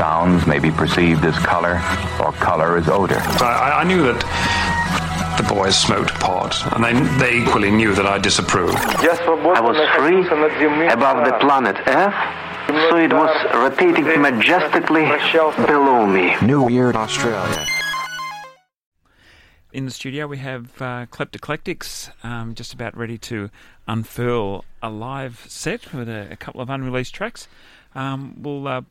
Sounds may be perceived as color, or color as odor. I knew that the boys smoked pot, and they equally knew that I disapproved. I was free above the planet Earth. So it was rotating majestically below me. New Year in Australia. In the studio we have Kleptoeclectics, just about ready to unfurl a live set with a couple of unreleased tracks. We'll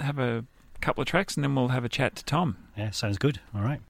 have a couple of tracks and then we'll have a chat to Tom. Yeah, sounds good. All right.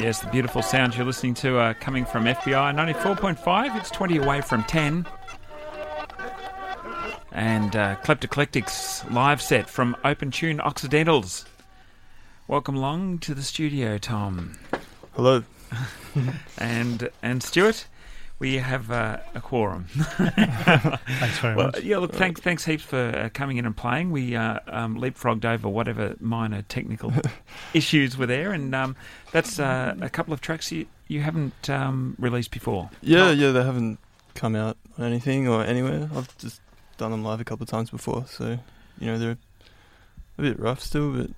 Yes, the beautiful sounds you're listening to are coming from FBI 94.5. It's 20 away from 10. And Kleptoeclectics live set from Open Tune Occidentals. Welcome along to the studio, Tom. Hello. and Stuart, we have a quorum. Thanks very much. Yeah, look, thanks heaps for coming in and playing. We leapfrogged over whatever minor technical issues were there, and that's a couple of tracks you haven't released before. Yeah, they haven't come out on anything or anywhere. I've just done them live a couple of times before, so, you know, they're a bit rough still, but...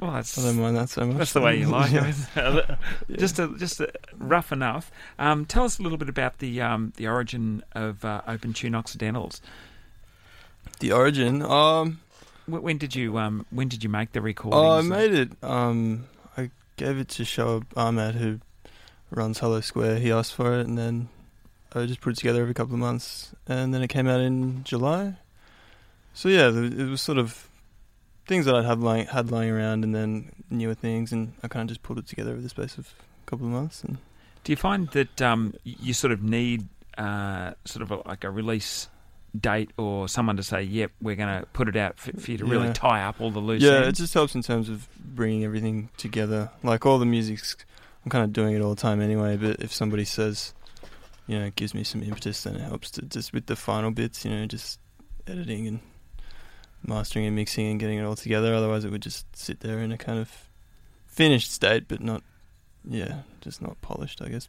Well, I don't mind that so much. That's the way you like it. Just rough enough. Tell us a little bit about the origin of Open Tune Occidentals. The origin. When did you make the recording? I made it. I gave it to Shoaib Ahmed, who runs Hello Square. He asked for it, and then I just put it together every couple of months, and then it came out in July. So yeah, it was sort of things that I had lying around, and then newer things, and I kind of just pulled it together over the space of a couple of months. And do you find that you sort of need like a release date or someone to say, "Yep, we're going to put it out" for you to really tie up all the loose ends? It just helps in terms of bringing everything together. Like all the music's, I'm kind of doing it all the time anyway. But if somebody says, you know, it gives me some impetus, then it helps to just with the final bits, you know, just editing and mastering and mixing and getting it all together. Otherwise it would just sit there in a kind of finished state, but not, just not polished, I guess.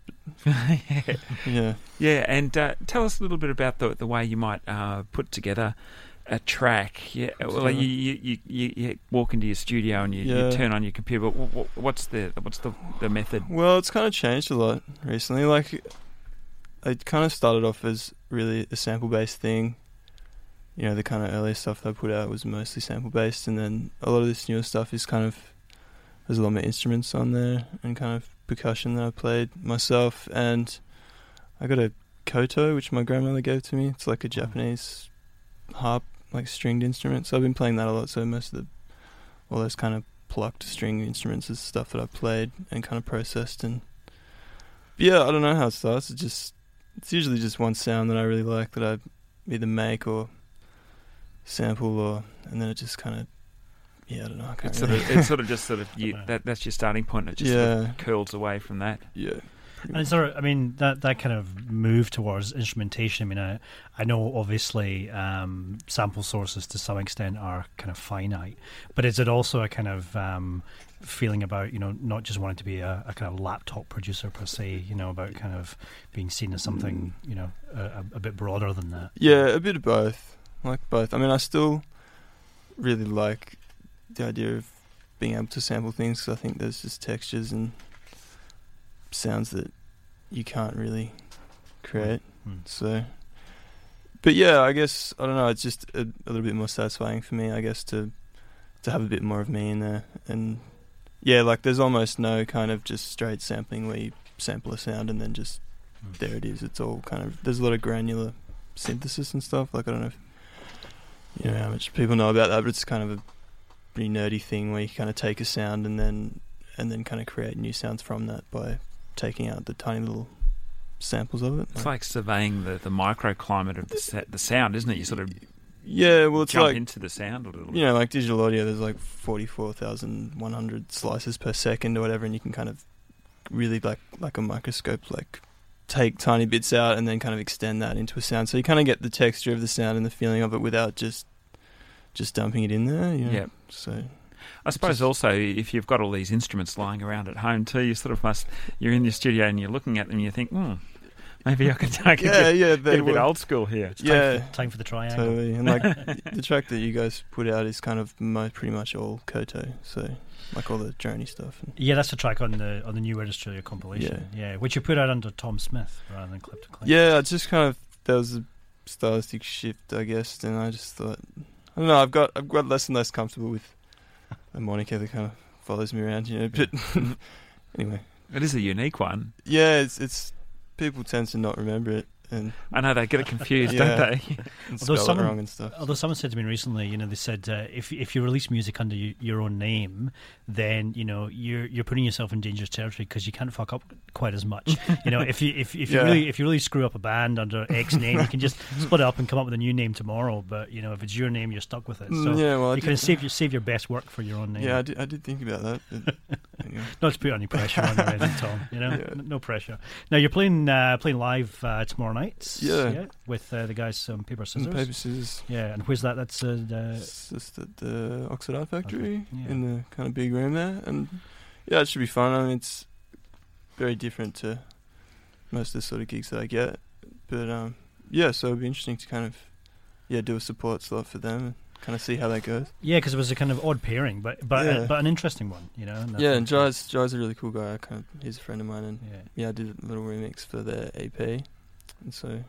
Yeah. And tell us a little bit about the way you might put together a track. Yeah, well, you walk into your studio and you turn on your computer. But what's the method? Well, it's kind of changed a lot recently. Like, it kind of started off as really a sample-based thing. You know, the kind of early stuff that I put out was mostly sample-based, and then a lot of this newer stuff is kind of... There's a lot more instruments on there and kind of percussion that I played myself, and I got a koto, which my grandmother gave to me. It's like a Japanese harp, like stringed instrument, so I've been playing that a lot, so most of all those kind of plucked string instruments is stuff that I've played and kind of processed, and... Yeah, I don't know how it starts. It's usually just one sound that I really like that I either make or... sample, or and then it just kind of, I don't know. I can't remember. That's your starting point. It just sort of curls away from that. Yeah, and it's sort of, I mean, that kind of move towards instrumentation. I mean, I know obviously sample sources to some extent are kind of finite, but is it also a kind of feeling about, you know, not just wanting to be a kind of laptop producer per se, you know, about kind of being seen as something, you know, a bit broader than that? Yeah, a bit of both. Like both. I mean, I still really like the idea of being able to sample things, because I think there's just textures and sounds that you can't really create. So, but yeah, I guess, I don't know, it's just a little bit more satisfying for me, I guess, to have a bit more of me in there. And yeah, like there's almost no kind of just straight sampling where you sample a sound and then just there it is. It's all kind of, there's a lot of granular synthesis and stuff. Like, I don't know if you know how much people know about that, but it's kind of a pretty nerdy thing where you kind of take a sound and then kind of create new sounds from that by taking out the tiny little samples of it. It's like surveying the microclimate of the sound, isn't it? You sort of it's jump like, into the sound a little bit. You know, like digital audio, there's like 44,100 slices per second or whatever, and you can kind of really like a microscope, like take tiny bits out and then kind of extend that into a sound, so you kind of get the texture of the sound and the feeling of it without just dumping it in there, you know? Yeah. So I suppose also if you've got all these instruments lying around at home too, you sort of you're in your studio and you're looking at them and you think, Maybe I can take get a bit old school here. It's time for the triangle. Totally. And like the track that you guys put out is kind of pretty much all koto, so like all the Journey stuff. And yeah, that's the track on the New Word Australia compilation. Yeah, which you put out under Tom Smith rather than Kleptoeclectics. Yeah, it's just kind of there was a stylistic shift, I guess, and I just thought, I don't know, I've got less and less comfortable with a moniker that kind of follows me around, you know. But anyway, it is a unique one. Yeah, it's people tend to not remember it, and I know they get it confused, don't they? And although spell it wrong and stuff. Although someone said to me recently, you know, they said if you release music under your own name, then you know you're putting yourself in dangerous territory because you can't fuck up quite as much. You know, if you really screw up a band under X name, you can just split it up and come up with a new name tomorrow. But you know, if it's your name, you're stuck with it. So you can save your best work for your own name. Yeah, I did think about that. But anyway. Not to put any pressure on your end, Tom. You know, no pressure. Now you're playing live tomorrow night, with the guys from Paper Scissors. Paper Scissors. Yeah, and where's that? That's it's just at the Oxford Art Factory in the kind of big room there, and yeah, it should be fun. I mean, it's very different to most of the sort of gigs that I get, but so it'll be interesting to kind of do a support slot for them. And kind of see how that goes. Yeah, because it was a kind of odd pairing, but an interesting one, you know. And Jai's a really cool guy. He's a friend of mine, and I did a little remix for their EP, and so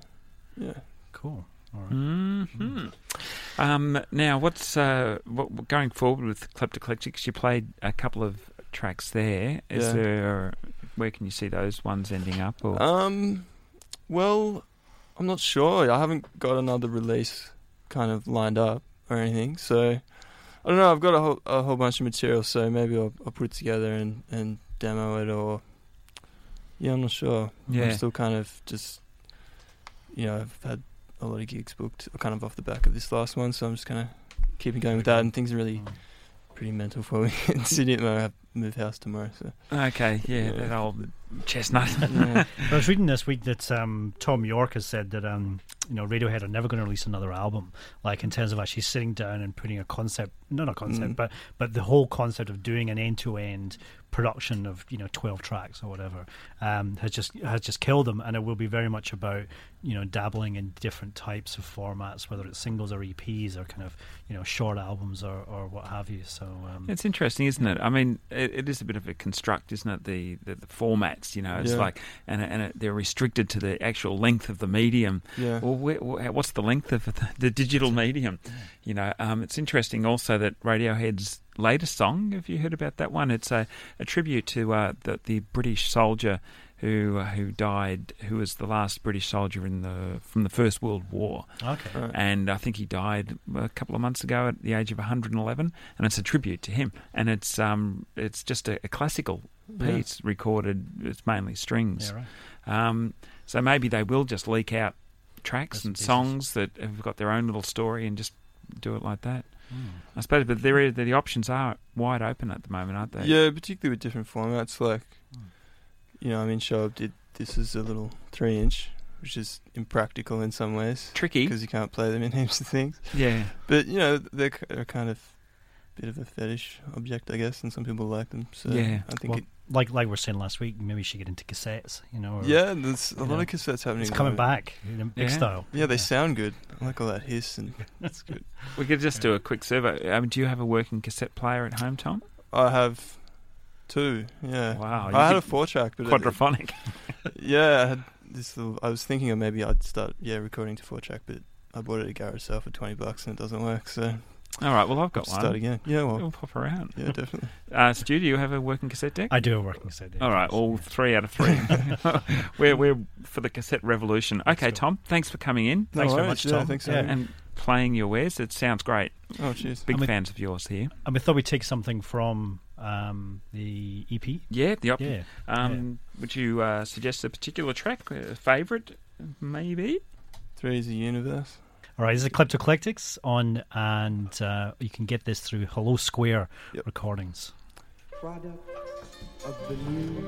cool. All right. Mm-hmm. Now, what's going forward with Kleptoeclectics? You played a couple of tracks there. Is there? Where can you see those ones ending up? Or? Well, I'm not sure. I haven't got another release kind of lined up or anything, so I don't know. I've got a whole bunch of material, so maybe I'll put it together and demo it, or I'm not sure. I'm still kind of just, I've had a lot of gigs booked kind of off the back of this last one, so I'm just kind of keeping going with that, and things are really pretty mental for me in Sydney at the moment. I move house tomorrow, so okay, that old chestnut. I was reading this week that Tom York has said that Radiohead are never going to release another album, like in terms of actually sitting down and putting but the whole concept of doing an end-to-end production of 12 tracks or whatever has just killed them, and it will be very much about dabbling in different types of formats, whether it's singles or EPs or kind of short albums or what have you. So it's interesting, isn't it? I mean, it is a bit of a construct, isn't it? The formats, it's like and they're restricted to the actual length of the medium. Yeah. Well, what's the length of the digital medium? It's interesting also that Radiohead's latest song, have you heard about that one? It's a tribute to the British soldier who died, who was the last British soldier from the First World War. Okay. Right. And I think he died a couple of months ago at the age of 111, and it's a tribute to him. And it's just a classical piece recorded. It's mainly strings. Yeah, right. So maybe they will just leak out tracks and songs that have got their own little story and just do it like that. I suppose, but the options are wide open at the moment, aren't they? Yeah, particularly with different formats. Like, Shoaib did this as a little 3-inch, which is impractical in some ways. Tricky. Because you can't play them in heaps of things. Yeah. But, they're kind of a bit of a fetish object, I guess, and some people like them. So I think like we were saying last week, maybe you should get into cassettes, or, there's a lot of cassettes happening. It's coming back in a big style. Yeah, they sound good. I like all that hiss, and that's good. We could just do a quick survey. I mean, do you have a working cassette player at home, Tom? I have two, Wow. I had a 4-track. But quadraphonic. I had this little... I was thinking of maybe I'd start, recording to 4-track, but I bought it at garage sale for $20 and it doesn't work, so... All right, well, I've got one. Start again. Yeah, well. It'll pop around. Yeah, definitely. Stu, do you have a working cassette deck? I do have a working cassette deck. All right, all 3 out of 3. We're for the cassette revolution. Okay, Tom, thanks for coming in. Thanks very much, Tom. Thanks, and playing your wares. It sounds great. Oh, cheers. Big fans of yours here. And we thought we'd take something from the EP. Yeah, the EP. Yeah. Would you suggest a particular track, a favourite, maybe? 3 is a Universe. All right, this is Kleptoeclectics and you can get this through Hello Square recordings. Product of the new